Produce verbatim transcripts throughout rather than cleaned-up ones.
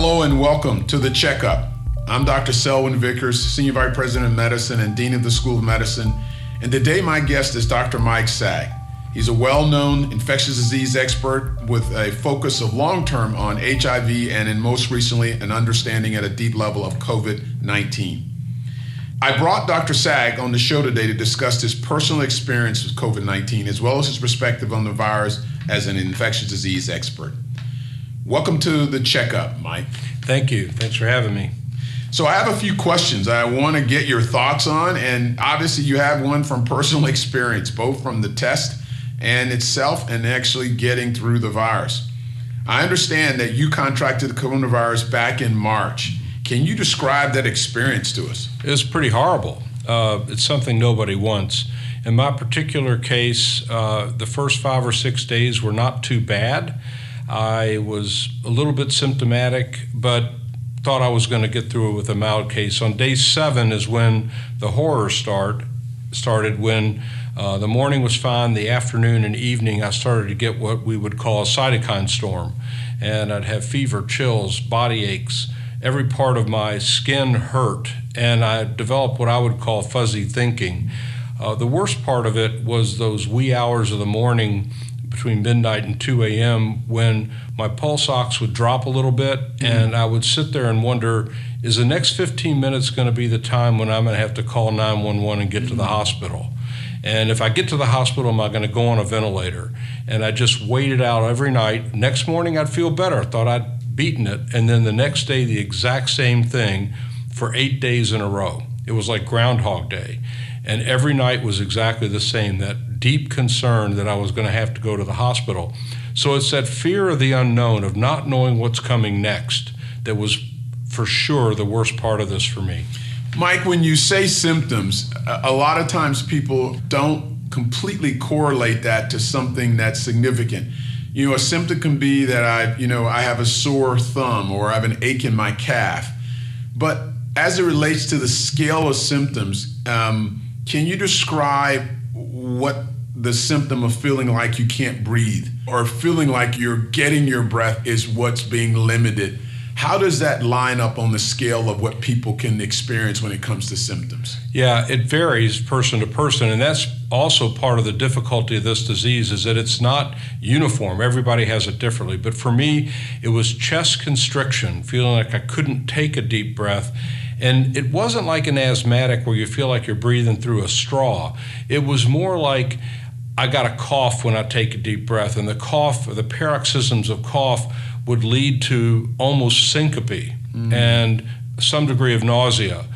Hello and welcome to The Checkup. I'm Doctor Selwyn Vickers, Senior Vice President of Medicine and Dean of the School of Medicine. And today my guest is Doctor Mike Saag. He's a well-known infectious disease expert with a focus of long-term on H I V and, in most recently, an understanding at a deep level of COVID nineteen. I brought Doctor Saag on the show today to discuss his personal experience with COVID nineteen as well as his perspective on the virus as an infectious disease expert. Welcome to The Checkup, Mike. Thank you. Thanks for having me. So I have a few questions I want to get your thoughts on, and obviously you have one from personal experience, both from the test and itself and actually getting through the virus. I understand that you contracted the coronavirus back in March. Can you describe that experience to us? It was pretty horrible. Uh, it's something nobody wants. In my particular case, uh, the first five or six days were not too bad. I was a little bit symptomatic, but thought I was going to get through it with a mild case. On day seven is when the horror start started, when uh, the morning was fine. The afternoon and evening, I started to get what we would call a cytokine storm. And I'd have fever, chills, body aches. Every part of my skin hurt. And I developed what I would call fuzzy thinking. Uh, the worst part of it was those wee hours of the morning between midnight and two a.m. when my pulse ox would drop a little bit, mm-hmm. and I would sit there and wonder, is the next fifteen minutes going to be the time when I'm going to have to call nine one one and get mm-hmm. to the hospital? And if I get to the hospital, am I going to go on a ventilator? And I just waited out every night. Next morning, I'd feel better. I thought I'd beaten it. And then the next day, the exact same thing for eight days in a row. It was like Groundhog Day. And every night was exactly the same, that deep concern that I was going to have to go to the hospital. So it's that fear of the unknown, of not knowing what's coming next, that was for sure the worst part of this for me. Mike, when you say symptoms, a lot of times people don't completely correlate that to something that's significant. You know, a symptom can be that I, you know, I have a sore thumb or I have an ache in my calf. But as it relates to the scale of symptoms, um, can you describe what the symptom of feeling like you can't breathe or feeling like you're getting your breath is what's being limited? How does that line up on the scale of what people can experience when it comes to symptoms? Yeah, it varies person to person, and that's also part of the difficulty of this disease is that it's not uniform. Everybody has it differently. But for me, it was chest constriction, feeling like I couldn't take a deep breath. And it wasn't like an asthmatic where you feel like you're breathing through a straw. It was more like I got a cough when I take a deep breath, and the cough, or the paroxysms of cough would lead to almost syncope mm-hmm. and some degree of nausea.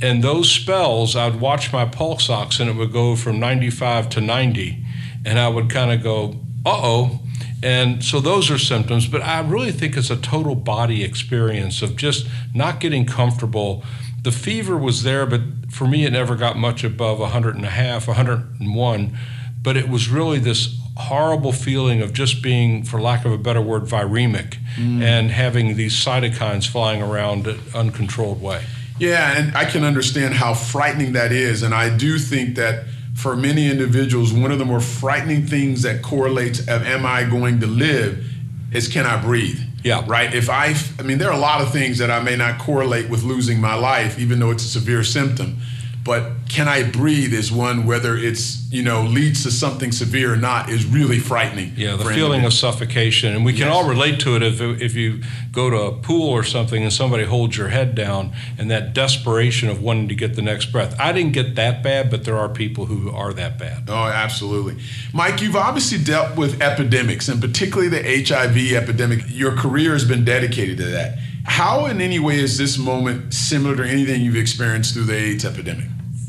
And those spells, I'd watch my pulse ox and it would go from ninety-five to ninety, and I would kind of go, uh-oh. And so those are symptoms, but I really think it's a total body experience of just not getting comfortable. The fever was there, but for me, it never got much above a hundred and a half, a hundred and one, but it was really this horrible feeling of just being, for lack of a better word, viremic mm. and having these cytokines flying around in an uncontrolled way. Yeah, and I can understand how frightening that is, and I do think that for many individuals, one of the more frightening things that correlates of am I going to live is can I breathe? Yeah. Right? If I, I mean, there are a lot of things that I may not correlate with losing my life, even though it's a severe symptom. But can I breathe is one, whether it's, you know, leads to something severe or not, is really frightening. Yeah, the feeling of suffocation. And we can yes. all relate to it if if you go to a pool or something and somebody holds your head down and that desperation of wanting to get the next breath. I didn't get that bad, but there are people who are that bad. Oh, absolutely. Mike, you've obviously dealt with epidemics, and particularly the H I V epidemic. Your career has been dedicated to that. How in any way is this moment similar to anything you've experienced through the AIDS epidemic?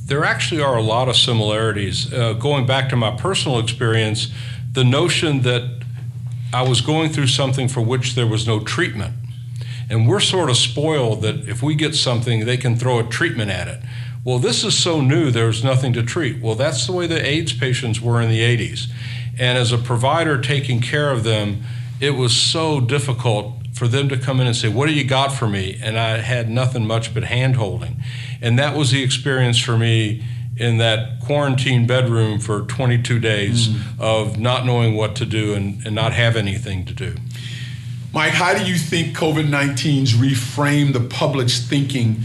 There actually are a lot of similarities. Uh, going back to my personal experience, the notion that I was going through something for which there was no treatment. And we're sort of spoiled that if we get something, they can throw a treatment at it. Well, this is so new, there's nothing to treat. Well, that's the way the AIDS patients were in the eighties. And as a provider taking care of them, it was so difficult for them to come in and say, what do you got for me? And I had nothing much but hand-holding. And that was the experience for me in that quarantine bedroom for twenty-two days mm. of not knowing what to do and, and not have anything to do. Mike, how do you think COVID nineteen's reframed the public's thinking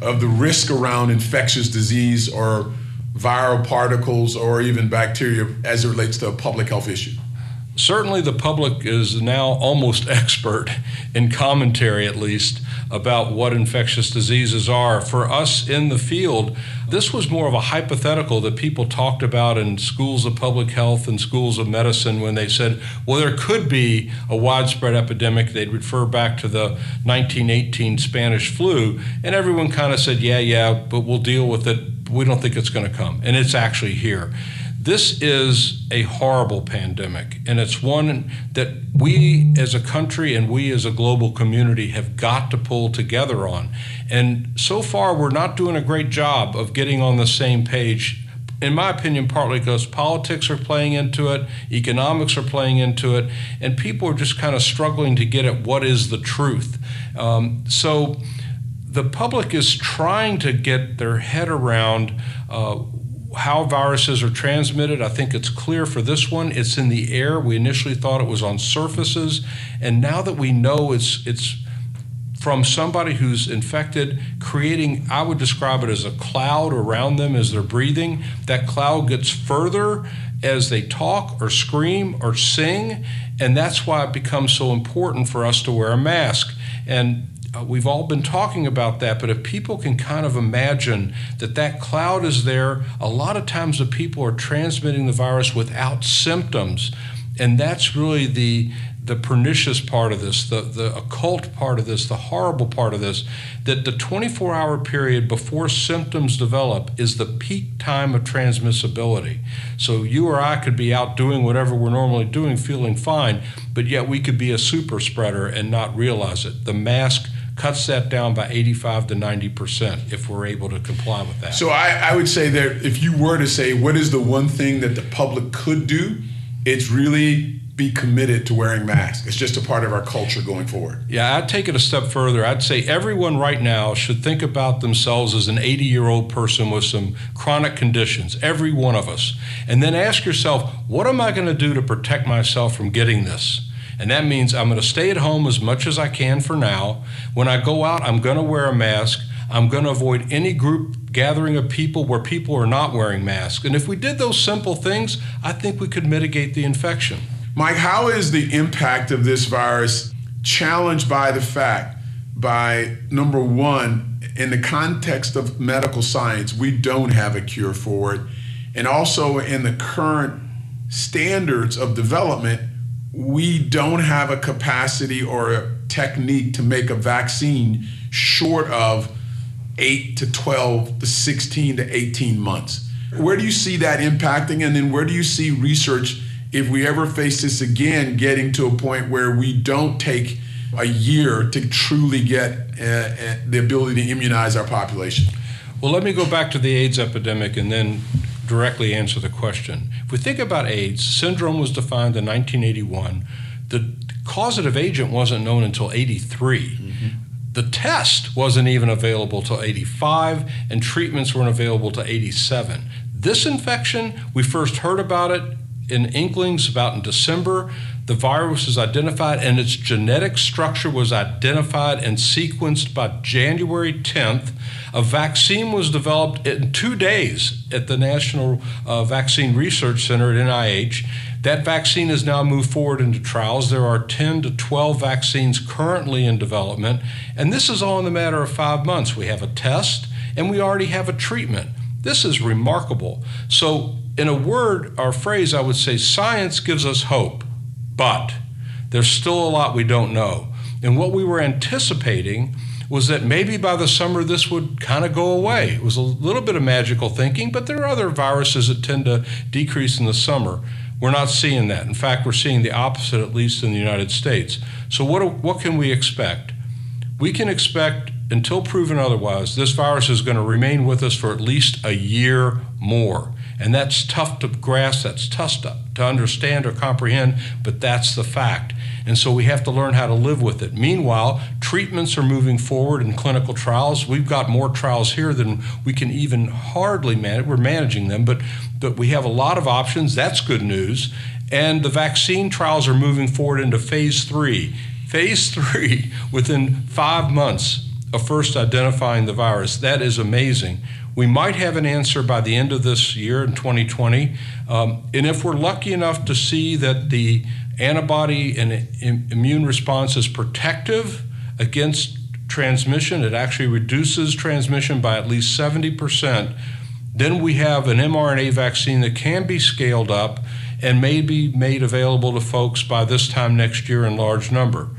of the risk around infectious disease or viral particles or even bacteria as it relates to a public health issue? Certainly the public is now almost expert in commentary, at least, about what infectious diseases are. For us in the field, this was more of a hypothetical that people talked about in schools of public health and schools of medicine when they said, well, there could be a widespread epidemic. They'd refer back to the nineteen eighteen Spanish flu, and everyone kind of said, yeah, yeah, but we'll deal with it. We don't think it's going to come, and it's actually here. This is a horrible pandemic, and it's one that we as a country and we as a global community have got to pull together on. And so far, we're not doing a great job of getting on the same page, in my opinion, partly because politics are playing into it, economics are playing into it, and people are just kind of struggling to get at what is the truth. Um, so the public is trying to get their head around uh, how viruses are transmitted. I think it's clear for this one, it's in the air. We initially thought it was on surfaces. And now that we know it's it's from somebody who's infected, creating, I would describe it as a cloud around them as they're breathing. That cloud gets further as they talk or scream or sing. And that's why it becomes so important for us to wear a mask. And Uh, we've all been talking about that, but if people can kind of imagine that that cloud is there, a lot of times the people are transmitting the virus without symptoms. And that's really the the pernicious part of this, the, the occult part of this, the horrible part of this, that the twenty-four hour period before symptoms develop is the peak time of transmissibility. So you or I could be out doing whatever we're normally doing, feeling fine, but yet we could be a super spreader and not realize it. The mask cuts that down by eighty-five to ninety percent if we're able to comply with that. So I, I would say that if you were to say, what is the one thing that the public could do? It's really be committed to wearing masks. It's just a part of our culture going forward. Yeah, I'd take it a step further. I'd say everyone right now should think about themselves as an eighty-year-old person with some chronic conditions, every one of us. And then ask yourself, what am I going to do to protect myself from getting this? And that means I'm going to stay at home as much as I can for now. When I go out, I'm going to wear a mask. I'm going to avoid any group gathering of people where people are not wearing masks. And if we did those simple things, I think we could mitigate the infection. Mike, how is the impact of this virus challenged by the fact, by number one, in the context of medical science, we don't have a cure for it. And also in the current standards of development, we don't have a capacity or a technique to make a vaccine short of eight to twelve to sixteen to eighteen months. Where do you see that impacting? And then where do you see research, if we ever face this again, getting to a point where we don't take a year to truly get uh, the ability to immunize our population? Well, let me go back to the AIDS epidemic and then directly answer the question. If we think about AIDS, syndrome was defined in nineteen eighty-one. The causative agent wasn't known until eighty-three. Mm-hmm. The test wasn't even available till eighty-five, and treatments weren't available till eighty-seven. This infection, we first heard about it in inklings about in December. The virus was identified, and its genetic structure was identified and sequenced by January tenth. A vaccine was developed in two days at the National uh, Vaccine Research Center at N I H. That vaccine has now moved forward into trials. There are ten to twelve vaccines currently in development, and this is all in the matter of five months. We have a test, and we already have a treatment. This is remarkable. So in a word or phrase, I would say science gives us hope. But there's still a lot we don't know. And what we were anticipating was that maybe by the summer this would kind of go away. It was a little bit of magical thinking, but there are other viruses that tend to decrease in the summer. We're not seeing that. In fact, we're seeing the opposite, at least in the United States. So what, what can we expect? We can expect, until proven otherwise, this virus is going to remain with us for at least a year more. And that's tough to grasp, that's tough to, to understand or comprehend, but that's the fact. And so we have to learn how to live with it. Meanwhile, treatments are moving forward in clinical trials. We've got more trials here than we can even hardly manage. We're managing them, but, but we have a lot of options. That's good news. And the vaccine trials are moving forward into phase three. phase three within five months of first identifying the virus. That is amazing. We might have an answer by the end of this year in twenty twenty. Um, and if we're lucky enough to see that the antibody and immune response is protective against transmission, it actually reduces transmission by at least seventy percent, then we have an mRNA vaccine that can be scaled up and may be made available to folks by this time next year in large number.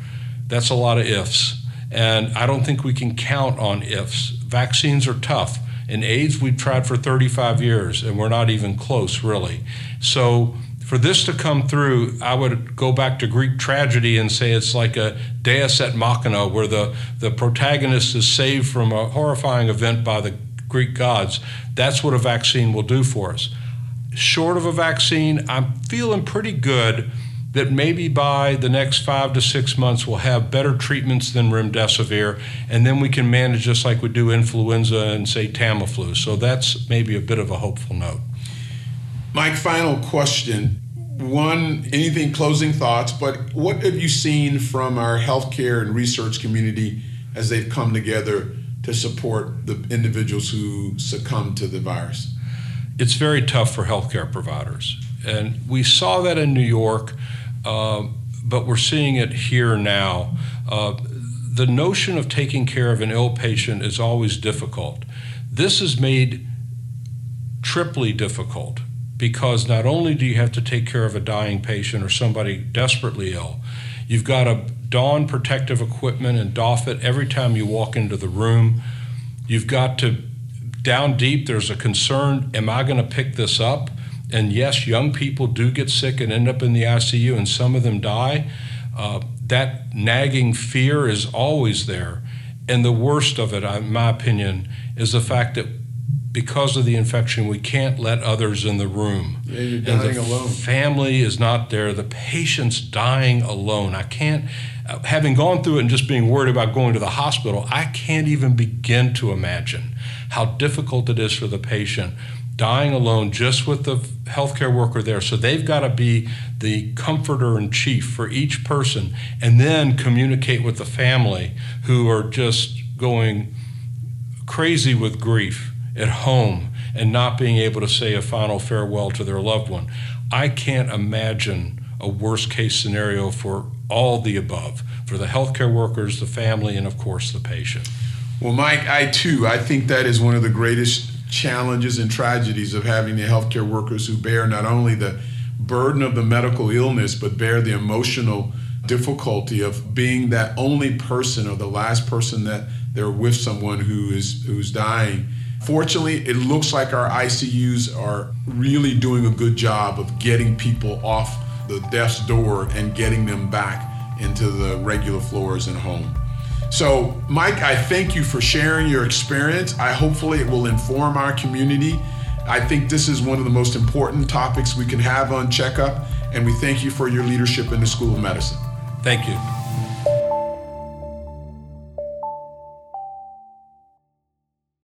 That's a lot of ifs. And I don't think we can count on ifs. Vaccines are tough. In AIDS, we've tried for thirty-five years, and we're not even close, really. So for this to come through, I would go back to Greek tragedy and say it's like a deus ex machina, where the, the protagonist is saved from a horrifying event by the Greek gods. That's what a vaccine will do for us. Short of a vaccine, I'm feeling pretty good that maybe by the next five to six months we'll have better treatments than remdesivir, and then we can manage this like we do influenza and, say, Tamiflu. So that's maybe a bit of a hopeful note. Mike, final question. One, anything closing thoughts, but what have you seen from our healthcare and research community as they've come together to support the individuals who succumb to the virus? It's very tough for healthcare providers. And we saw that in New York, uh, but we're seeing it here now. Uh, the notion of taking care of an ill patient is always difficult. This is made triply difficult, because not only do you have to take care of a dying patient or somebody desperately ill, you've got to don protective equipment and doff it every time you walk into the room. You've got to, down deep, there's a concern, am I gonna pick this up? And yes, young people do get sick and end up in the I C U, and some of them die. Uh, that nagging fear is always there. And the worst of it, in my opinion, is the fact that because of the infection, we can't let others in the room. Yeah, you're dying alone. The family is not there. The patient's dying alone. I can't, having gone through it and just being worried about going to the hospital, I can't even begin to imagine how difficult it is for the patient dying alone just with the healthcare worker there. So they've got to be the comforter in chief for each person, and then communicate with the family who are just going crazy with grief at home and not being able to say a final farewell to their loved one. I can't imagine a worst case scenario for all the above, for the healthcare workers, the family, and of course the patient. Well, Mike, I too, I think that is one of the greatest challenges and tragedies of having the healthcare workers who bear not only the burden of the medical illness, but bear the emotional difficulty of being that only person or the last person that they're with someone who is who's dying. Fortunately, it looks like our I C Us are really doing a good job of getting people off the death's door and getting them back into the regular floors and home. So, Mike, I thank you for sharing your experience. I hopefully it will inform our community. I think this is one of the most important topics we can have on Checkup, and we thank you for your leadership in the School of Medicine. Thank you.